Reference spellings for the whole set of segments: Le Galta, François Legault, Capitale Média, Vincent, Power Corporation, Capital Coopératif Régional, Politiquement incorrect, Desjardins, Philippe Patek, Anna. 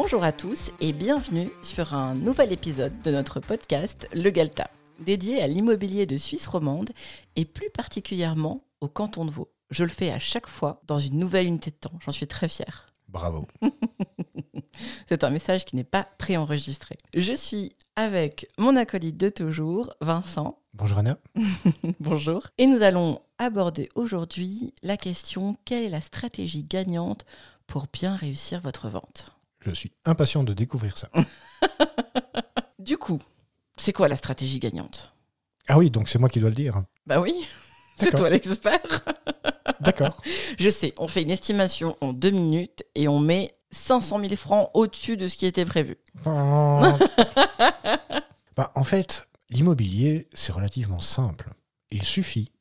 Bonjour à tous et bienvenue sur un nouvel épisode de notre podcast Le Galta, dédié à l'immobilier de Suisse romande et plus particulièrement au canton de Vaud. Je le fais à chaque fois dans une nouvelle unité de temps, j'en suis très fière. Bravo. C'est un message qui n'est pas préenregistré. Je suis avec mon acolyte de toujours, Vincent. Bonjour Anna. Bonjour. Et nous allons aborder aujourd'hui la question « Quelle est la stratégie gagnante pour bien réussir votre vente ?» Je suis impatient de découvrir ça. Du coup, c'est quoi la stratégie gagnante ? Ah oui, donc c'est moi qui dois le dire. Bah oui, c'est toi l'expert. D'accord. Je sais, on fait une estimation en 2 minutes et on met 500 000 francs au-dessus de ce qui était prévu. Bah, en fait, l'immobilier, c'est relativement simple. Il suffit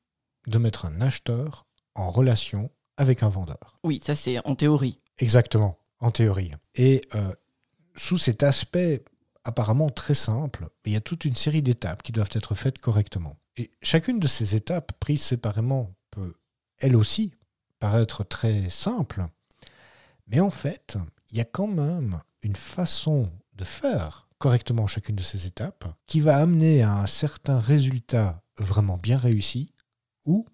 de mettre un acheteur en relation avec un vendeur. Oui, ça c'est en théorie. Exactement, en théorie. Et sous cet aspect apparemment très simple, il y a toute une série d'étapes qui doivent être faites correctement. Et chacune de ces étapes, prises séparément, peut, elle aussi, paraître très simple. Mais en fait, il y a quand même une façon de faire correctement chacune de ces étapes qui va amener à un certain résultat vraiment bien réussi ou,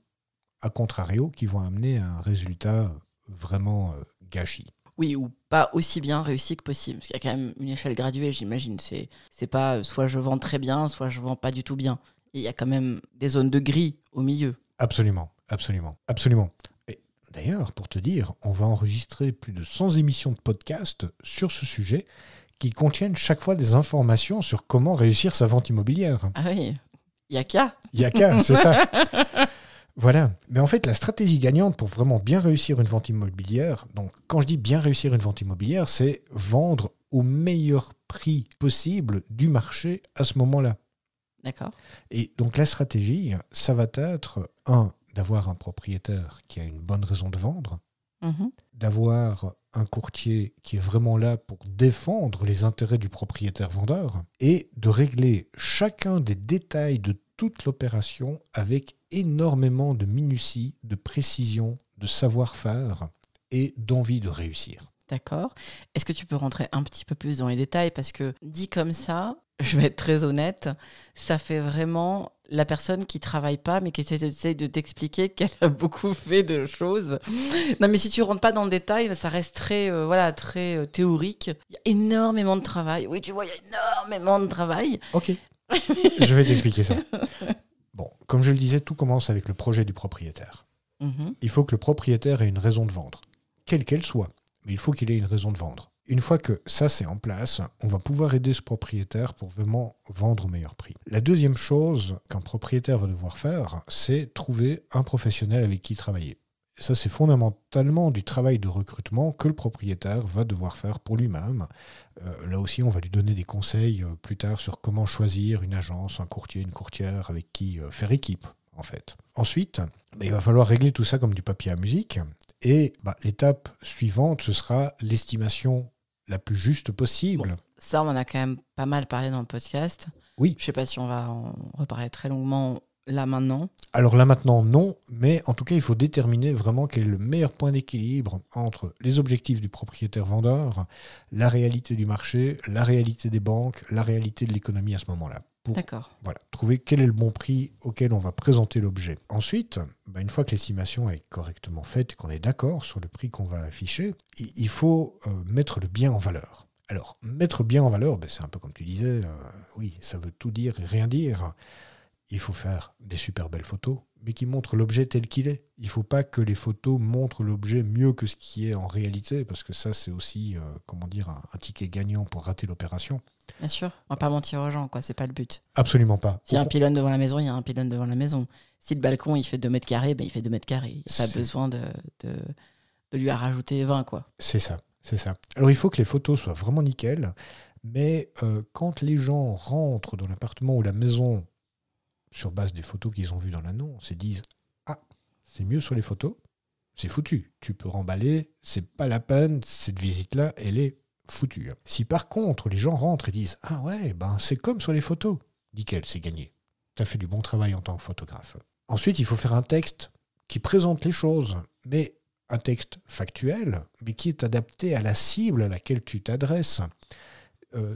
à contrario, qui vont amener à un résultat vraiment gâchis. Oui, ou pas aussi bien réussi que possible. Parce qu'il y a quand même une échelle graduée, j'imagine. C'est pas soit je vends très bien, soit je vends pas du tout bien. Il y a quand même des zones de gris au milieu. Absolument, absolument, absolument. D'ailleurs, pour te dire, on va enregistrer plus de 100 émissions de podcast sur ce sujet qui contiennent chaque fois des informations sur comment réussir sa vente immobilière. Ah oui, il y a qu'à, c'est ça. Voilà. Mais en fait, la stratégie gagnante pour vraiment bien réussir une vente immobilière, donc quand je dis bien réussir une vente immobilière, c'est vendre au meilleur prix possible du marché à ce moment-là. D'accord. Et donc la stratégie, ça va être d'avoir un propriétaire qui a une bonne raison de vendre, d'avoir un courtier qui est vraiment là pour défendre les intérêts du propriétaire-vendeur et de régler chacun des détails de toute l'opération avec énormément de minutie, de précision, de savoir-faire et d'envie de réussir. D'accord. Est-ce que tu peux rentrer un petit peu plus dans les détails ? Parce que dit comme ça, je vais être très honnête, ça fait vraiment la personne qui travaille pas mais qui essaie de t'expliquer qu'elle a beaucoup fait de choses. Non mais si tu rentres pas dans le détail, ça reste très théorique. Il y a énormément de travail. Oui, tu vois, il y a énormément de travail. Ok, je vais t'expliquer ça. Bon, comme je le disais, tout commence avec le projet du propriétaire. Il faut que le propriétaire ait une raison de vendre, quelle qu'elle soit. Mais il faut qu'il ait une raison de vendre. Une fois que ça, c'est en place, on va pouvoir aider ce propriétaire pour vraiment vendre au meilleur prix. La deuxième chose qu'un propriétaire va devoir faire, c'est trouver un professionnel avec qui travailler. Ça, c'est fondamentalement du travail de recrutement que le propriétaire va devoir faire pour lui-même. Là aussi, on va lui donner des conseils plus tard sur comment choisir une agence, un courtier, une courtière avec qui faire équipe, en fait. Ensuite, il va falloir régler tout ça comme du papier à musique. Et l'étape suivante, ce sera l'estimation la plus juste possible. Bon, ça, on en a quand même pas mal parlé dans le podcast. Oui. Je ne sais pas si on va en reparler très longuement là maintenant. Alors là maintenant, non. Mais en tout cas, il faut déterminer vraiment quel est le meilleur point d'équilibre entre les objectifs du propriétaire-vendeur, la réalité du marché, la réalité des banques, la réalité de l'économie à ce moment-là. D'accord. Voilà, trouver quel est le bon prix auquel on va présenter l'objet. Ensuite, une fois que l'estimation est correctement faite et qu'on est d'accord sur le prix qu'on va afficher, il faut mettre le bien en valeur. Alors, mettre bien en valeur, c'est un peu comme tu disais, oui, ça veut tout dire et rien dire. Il faut faire des super belles photos, mais qui montrent l'objet tel qu'il est. Il ne faut pas que les photos montrent l'objet mieux que ce qui est en réalité, parce que ça, c'est aussi un ticket gagnant pour rater l'opération. Bien sûr, on ne va pas mentir aux gens, quoi. C'est pas le but. Absolument pas. S'il y a un pylône devant la maison, il y a un pylône devant la maison. Si le balcon, il fait 2 mètres carrés, il fait 2 mètres carrés. Il n'y a pas besoin de lui rajouter 20, quoi. C'est ça, c'est ça. Alors, il faut que les photos soient vraiment nickel, mais quand les gens rentrent dans l'appartement ou la maison sur base des photos qu'ils ont vues dans l'annonce, ils disent « Ah, c'est mieux sur les photos, c'est foutu, tu peux remballer, c'est pas la peine, cette visite-là, elle est foutue. » Si par contre, les gens rentrent et disent « Ah ouais, c'est comme sur les photos, nickel, c'est gagné, t'as fait du bon travail en tant que photographe. » Ensuite, il faut faire un texte qui présente les choses, mais un texte factuel, mais qui est adapté à la cible à laquelle tu t'adresses.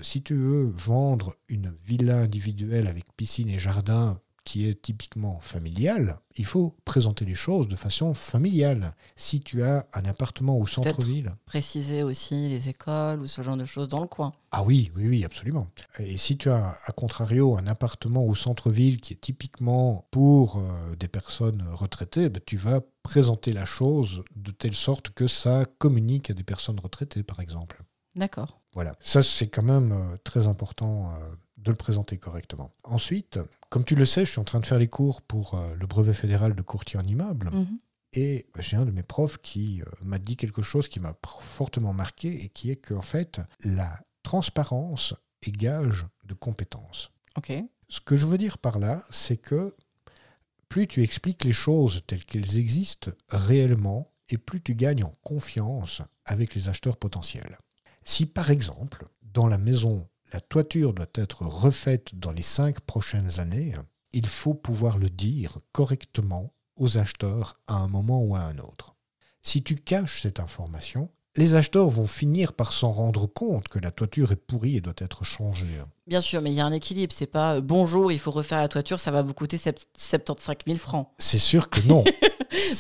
Si tu veux vendre une villa individuelle avec piscine et jardin qui est typiquement familiale, il faut présenter les choses de façon familiale. Si tu as un appartement au centre-ville... Peut-être préciser aussi les écoles ou ce genre de choses dans le coin. Ah oui, oui, oui, absolument. Et si tu as, à contrario, un appartement au centre-ville qui est typiquement pour des personnes retraitées, bah, tu vas présenter la chose de telle sorte que ça communique à des personnes retraitées, par exemple. D'accord. Voilà. Ça, c'est quand même très important de le présenter correctement. Ensuite... Comme tu le sais, je suis en train de faire les cours pour le brevet fédéral de courtier en immeuble. Mmh. Et j'ai un de mes profs qui m'a dit quelque chose qui m'a fortement marqué et qui est qu'en fait, la transparence est gage de compétence. Okay. Ce que je veux dire par là, c'est que plus tu expliques les choses telles qu'elles existent réellement et plus tu gagnes en confiance avec les acheteurs potentiels. Si par exemple, dans la maison, la toiture doit être refaite dans les 5 prochaines années, il faut pouvoir le dire correctement aux acheteurs à un moment ou à un autre. Si tu caches cette information, les acheteurs vont finir par s'en rendre compte que la toiture est pourrie et doit être changée. Bien sûr, mais il y a un équilibre. C'est pas « bonjour, il faut refaire la toiture, ça va vous coûter 75 000 francs ». C'est sûr que non.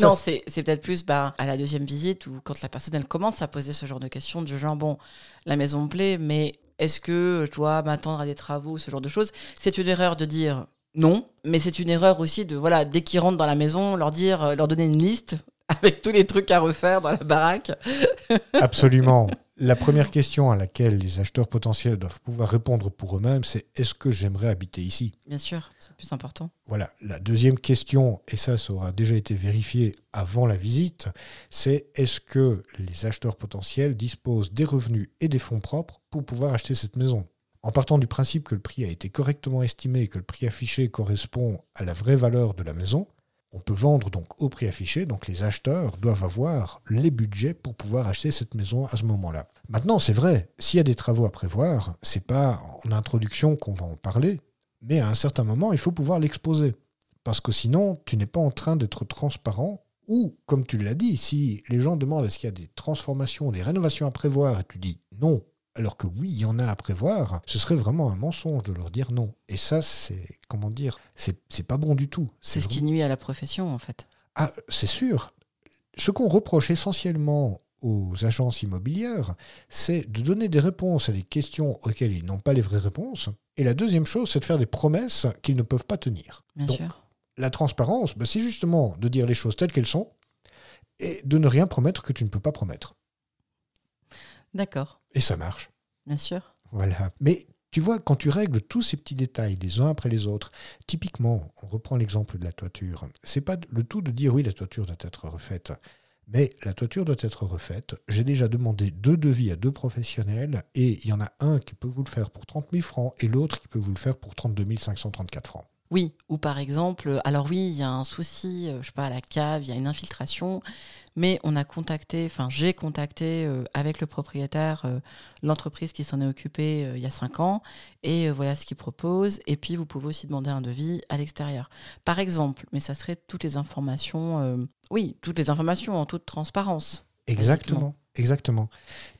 Non, c'est peut-être plus à la deuxième visite ou quand la personne elle commence à poser ce genre de questions du genre « bon, la maison me plaît, mais… » Est-ce que je dois m'attendre à des travaux, ce genre de choses ? C'est une erreur de dire non, mais c'est une erreur aussi de, voilà, dès qu'ils rentrent dans la maison, leur donner une liste avec tous les trucs à refaire dans la baraque. Absolument. La première question à laquelle les acheteurs potentiels doivent pouvoir répondre pour eux-mêmes, c'est « Est-ce que j'aimerais habiter ici ?» Bien sûr, c'est le plus important. Voilà. La deuxième question, et ça aura déjà été vérifié avant la visite, c'est « Est-ce que les acheteurs potentiels disposent des revenus et des fonds propres pour pouvoir acheter cette maison ?» En partant du principe que le prix a été correctement estimé et que le prix affiché correspond à la vraie valeur de la maison, on peut vendre donc au prix affiché, donc les acheteurs doivent avoir les budgets pour pouvoir acheter cette maison à ce moment-là. Maintenant, c'est vrai, s'il y a des travaux à prévoir, c'est pas en introduction qu'on va en parler, mais à un certain moment, il faut pouvoir l'exposer. Parce que sinon, tu n'es pas en train d'être transparent ou, comme tu l'as dit, si les gens demandent est-ce qu'il y a des transformations, des rénovations à prévoir, et tu dis non, alors que oui, il y en a à prévoir, ce serait vraiment un mensonge de leur dire non. Et ça, c'est, comment dire, c'est pas bon du tout. C'est ce qui nuit à la profession, en fait. Ah, c'est sûr. Ce qu'on reproche essentiellement aux agences immobilières, c'est de donner des réponses à des questions auxquelles ils n'ont pas les vraies réponses. Et la deuxième chose, c'est de faire des promesses qu'ils ne peuvent pas tenir. Bien sûr. La transparence, c'est justement de dire les choses telles qu'elles sont et de ne rien promettre que tu ne peux pas promettre. D'accord. Et ça marche. Bien sûr. Voilà. Mais tu vois, quand tu règles tous ces petits détails les uns après les autres, typiquement, on reprend l'exemple de la toiture. C'est pas le tout de dire oui, la toiture doit être refaite. Mais la toiture doit être refaite. J'ai déjà demandé 2 devis à 2 professionnels et il y en a un qui peut vous le faire pour 30 000 francs et l'autre qui peut vous le faire pour 32 534 francs. Oui, ou par exemple, alors oui, il y a un souci, je sais pas, à la cave, il y a une infiltration, mais j'ai contacté avec le propriétaire l'entreprise qui s'en est occupée il y a 5 ans, et voilà ce qu'ils proposent, et puis vous pouvez aussi demander un devis à l'extérieur. Par exemple, mais ça serait toutes les informations, toutes les informations en toute transparence. Exactement, exactement.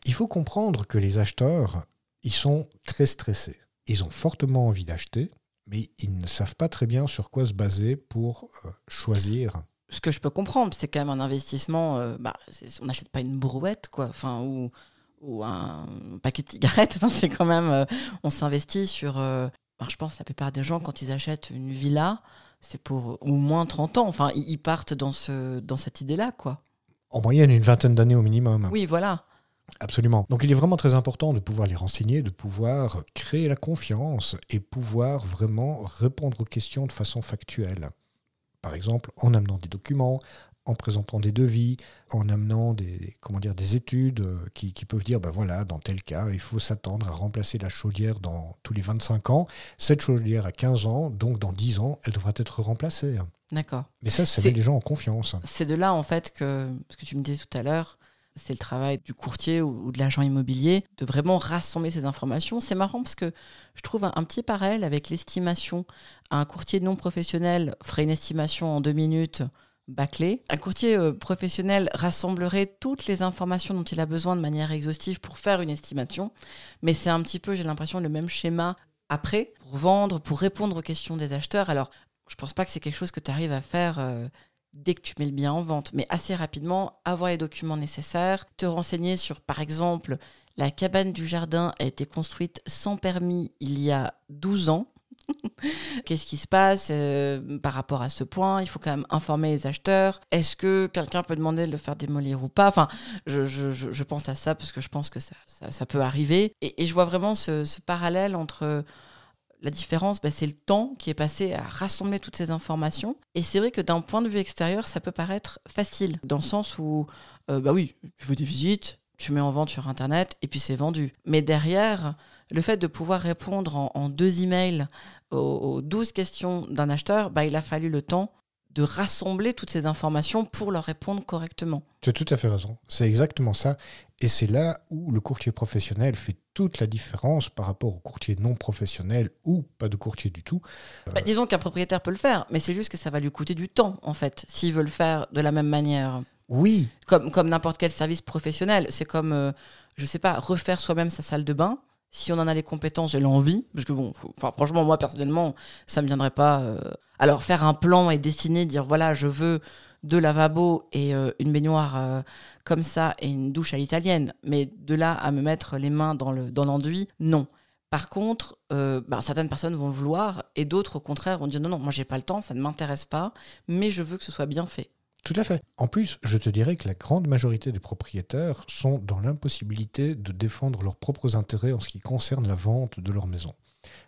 Il faut comprendre que les acheteurs, ils sont très stressés, ils ont fortement envie d'acheter, mais ils ne savent pas très bien sur quoi se baser pour choisir. Ce que je peux comprendre, c'est quand même un investissement. On n'achète pas une brouette, quoi. Enfin, ou un paquet de cigarettes. Enfin, c'est quand même. On s'investit sur. Je pense que la plupart des gens, quand ils achètent une villa, c'est pour au moins 30 ans. Enfin, ils partent dans cette idée-là, quoi. En moyenne, une vingtaine d'années au minimum. Oui, voilà. Absolument. Donc il est vraiment très important de pouvoir les renseigner, de pouvoir créer la confiance et pouvoir vraiment répondre aux questions de façon factuelle. Par exemple, en amenant des documents, en présentant des devis, en amenant des études qui peuvent dire, dans tel cas, il faut s'attendre à remplacer la chaudière tous les 25 ans. Cette chaudière a 15 ans, donc dans 10 ans, elle devra être remplacée. D'accord. Mais ça met les gens en confiance. C'est de là, en fait, que ce que tu me disais tout à l'heure, c'est le travail du courtier ou de l'agent immobilier de vraiment rassembler ces informations. C'est marrant parce que je trouve un petit parallèle avec l'estimation. Un courtier non professionnel ferait une estimation en 2 minutes bâclé. Un courtier professionnel rassemblerait toutes les informations dont il a besoin de manière exhaustive pour faire une estimation, mais c'est un petit peu, j'ai l'impression, le même schéma après, pour vendre, pour répondre aux questions des acheteurs. Alors, je pense pas que c'est quelque chose que tu arrives à faire dès que tu mets le bien en vente, mais assez rapidement, avoir les documents nécessaires, te renseigner sur, par exemple, la cabane du jardin a été construite sans permis il y a 12 ans. Qu'est-ce qui se passe par rapport à ce point? Il faut quand même informer les acheteurs. Est-ce que quelqu'un peut demander de le faire démolir ou pas? Enfin, je pense à ça parce que je pense que ça peut arriver. Et je vois vraiment ce parallèle entre la différence, c'est le temps qui est passé à rassembler toutes ces informations. Et c'est vrai que d'un point de vue extérieur, ça peut paraître facile, dans le sens où, oui, tu veux des visites, tu mets en vente sur Internet et puis c'est vendu. Mais derrière, le fait de pouvoir répondre en 2 emails aux 12 questions d'un acheteur, il a fallu le temps de rassembler toutes ces informations pour leur répondre correctement. Tu as tout à fait raison. C'est exactement ça. Et c'est là où le courtier professionnel fait toute la différence par rapport au courtier non professionnel ou pas de courtier du tout. Disons qu'un propriétaire peut le faire, mais c'est juste que ça va lui coûter du temps, en fait, s'il veut le faire de la même manière. Oui. Comme n'importe quel service professionnel. C'est comme, refaire soi-même sa salle de bain. Si on en a les compétences et l'envie, parce que franchement, moi, personnellement, ça me viendrait pas. Alors, faire un plan et dessiner, dire, voilà, je veux 2 lavabos et une baignoire comme ça et une douche à l'italienne. Mais de là à me mettre les mains dans l'enduit, non. Par contre, certaines personnes vont le vouloir et d'autres, au contraire, vont dire, non, moi, j'ai pas le temps, ça ne m'intéresse pas, mais je veux que ce soit bien fait. Tout à fait. En plus, je te dirais que la grande majorité des propriétaires sont dans l'impossibilité de défendre leurs propres intérêts en ce qui concerne la vente de leur maison.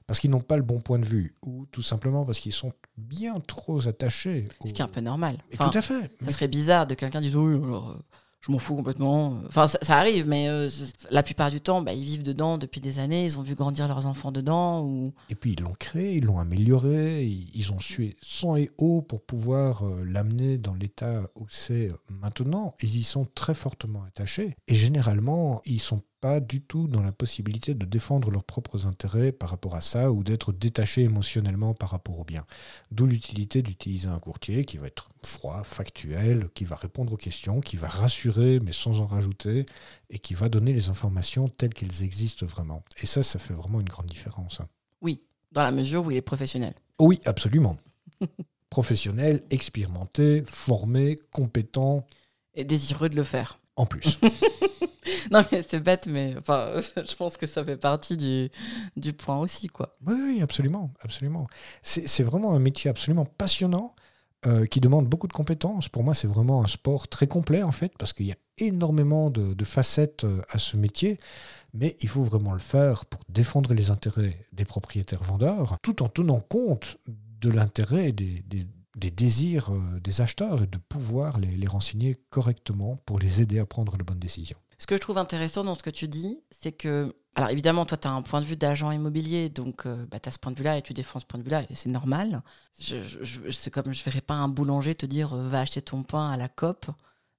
Parce qu'ils n'ont pas le bon point de vue, ou tout simplement parce qu'ils sont bien trop attachés. Ce qui est un peu normal. Tout à fait. Ça serait bizarre de quelqu'un qui dise « Oui, alors, je m'en fous complètement ». Enfin, ça arrive, mais la plupart du temps, ils vivent dedans depuis des années, ils ont vu grandir leurs enfants dedans. Ou... Et puis ils l'ont créé, ils l'ont amélioré, ils ont sué sang et eau pour pouvoir l'amener dans l'état où c'est maintenant. Ils y sont très fortement attachés. Et généralement, ils sont pas du tout dans la possibilité de défendre leurs propres intérêts par rapport à ça ou d'être détaché émotionnellement par rapport au bien. D'où l'utilité d'utiliser un courtier qui va être froid, factuel, qui va répondre aux questions, qui va rassurer mais sans en rajouter et qui va donner les informations telles qu'elles existent vraiment. Et ça fait vraiment une grande différence. Oui, dans la mesure où il est professionnel. Oui, absolument. Professionnel, expérimenté, formé, compétent. Et désireux de le faire. En plus. Non, mais c'est bête, mais je pense que ça fait partie du point aussi, quoi. Oui, absolument, absolument. C'est vraiment un métier absolument passionnant qui demande beaucoup de compétences. Pour moi, c'est vraiment un sport très complet, en fait, parce qu'il y a énormément de facettes à ce métier, mais il faut vraiment le faire pour défendre les intérêts des propriétaires vendeurs, tout en tenant compte de l'intérêt des désirs des acheteurs et de pouvoir les renseigner correctement pour les aider à prendre les bonnes décisions. Ce que je trouve intéressant dans ce que tu dis, c'est que... Alors évidemment, toi, tu as un point de vue d'agent immobilier, donc tu as ce point de vue-là et tu défends ce point de vue-là, et c'est normal. C'est comme je ne verrais pas un boulanger te dire « va acheter ton pain à la COP,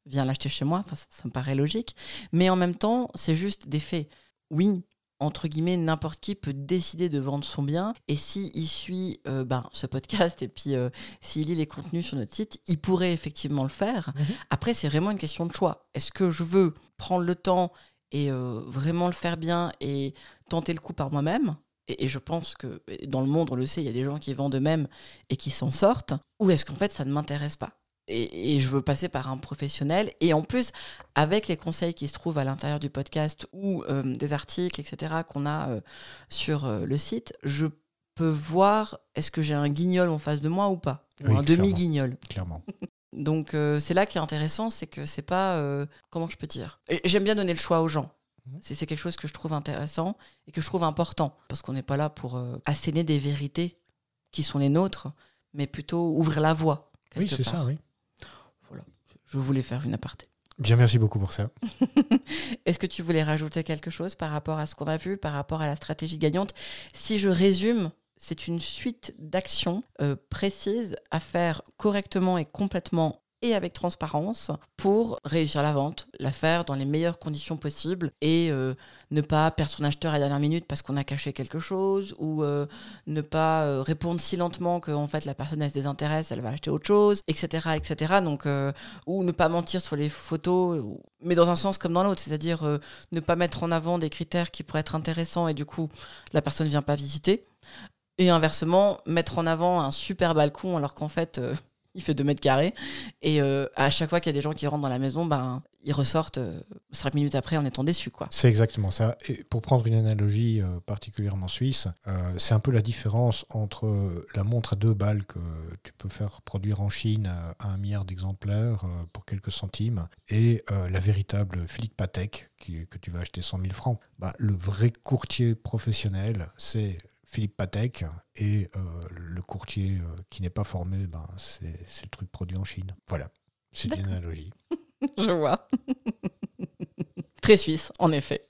viens l'acheter chez moi », ça me paraît logique. Mais en même temps, c'est juste des faits. Oui, entre guillemets, n'importe qui peut décider de vendre son bien, et s'il suit ce podcast, et puis s'il lit les contenus sur notre site, il pourrait effectivement le faire. Mmh. Après, c'est vraiment une question de choix. Est-ce que je veux prendre le temps et vraiment le faire bien et tenter le coup par moi-même ? Et je pense que dans le monde, on le sait, il y a des gens qui vendent eux-mêmes et qui s'en sortent. Ou est-ce qu'en fait, ça ne m'intéresse pas ? Et je veux passer par un professionnel. Et en plus, avec les conseils qui se trouvent à l'intérieur du podcast ou des articles, etc., qu'on a sur le site, je peux voir est-ce que j'ai un guignol en face de moi ou pas, ou un demi-guignol. Clairement. Donc, c'est là qui est intéressant, c'est que c'est pas... comment je peux dire ? J'aime bien donner le choix aux gens. C'est quelque chose que je trouve intéressant et que je trouve important, parce qu'on n'est pas là pour asséner des vérités qui sont les nôtres, mais plutôt ouvrir la voie. Oui, c'est part. Ça, oui. Voilà, je voulais faire une aparté. Bien, merci beaucoup pour ça. Est-ce que tu voulais rajouter quelque chose par rapport à ce qu'on a vu, par rapport à la stratégie gagnante ? Si je résume, c'est une suite d'actions précises à faire correctement et complètement et avec transparence pour réussir la vente, la faire dans les meilleures conditions possibles et ne pas perdre son acheteur à la dernière minute parce qu'on a caché quelque chose ou ne pas répondre si lentement qu'en fait la personne elle se désintéresse, elle va acheter autre chose, etc. etc. Donc, ou ne pas mentir sur les photos, mais dans un sens comme dans l'autre, c'est-à-dire ne pas mettre en avant des critères qui pourraient être intéressants et du coup la personne ne vient pas visiter. Et inversement, mettre en avant un super balcon alors qu'en fait, il fait 2 mètres carrés. Et à chaque fois qu'il y a des gens qui rentrent dans la maison, ben, ils ressortent 5 minutes après en étant déçus. Quoi. C'est exactement ça. Et pour prendre une analogie particulièrement suisse, c'est un peu la différence entre la montre à 2 balles que tu peux faire produire en Chine à 1 milliard d'exemplaires pour quelques centimes et la véritable Philippe Patek que tu vas acheter 100 000 francs. Bah, le vrai courtier professionnel, c'est Philippe Patek et le courtier qui n'est pas formé, ben c'est le truc produit en Chine. Voilà, c'est D'accord. Une analogie. Je vois. Très suisse, en effet.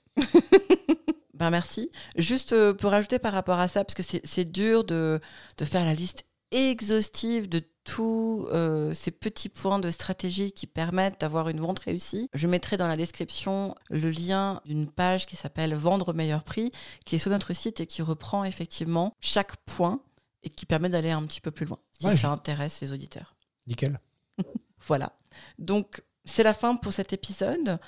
Ben merci. Juste pour ajouter par rapport à ça, parce que c'est dur de faire la liste exhaustive de tous ces petits points de stratégie qui permettent d'avoir une vente réussie. Je mettrai dans la description le lien d'une page qui s'appelle « Vendre au meilleur prix » qui est sur notre site et qui reprend effectivement chaque point et qui permet d'aller un petit peu plus loin, si ça intéresse les auditeurs. Nickel. Voilà. Donc, c'est la fin pour cet épisode.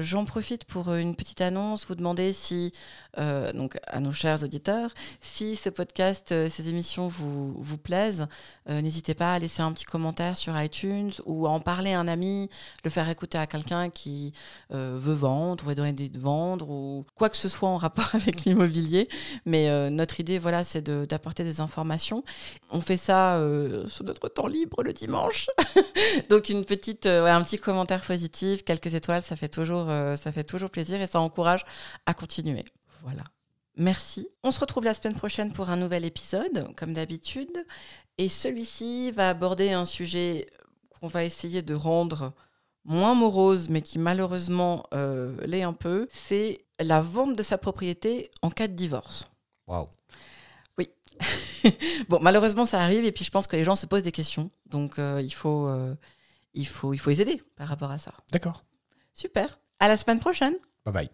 J'en profite pour une petite annonce. Vous demandez si, donc à nos chers auditeurs, si ce podcast, ces émissions vous plaisent, n'hésitez pas à laisser un petit commentaire sur iTunes ou à en parler à un ami, le faire écouter à quelqu'un qui veut vendre ou est dans l'idée de vendre ou quoi que ce soit en rapport avec l'immobilier. Mais notre idée, voilà, c'est d'apporter des informations. On fait ça sur notre temps libre le dimanche. Donc une petite, un petit commentaire positif, quelques étoiles, ça fait toujours plaisir et ça encourage à continuer. Voilà. Merci. On se retrouve la semaine prochaine pour un nouvel épisode, comme d'habitude. Et celui-ci va aborder un sujet qu'on va essayer de rendre moins morose, mais qui malheureusement l'est un peu. C'est la vente de sa propriété en cas de divorce. Waouh. Oui. Bon, malheureusement, ça arrive et puis je pense que les gens se posent des questions. Donc, il faut les aider par rapport à ça. D'accord. Super. À la semaine prochaine. Bye bye.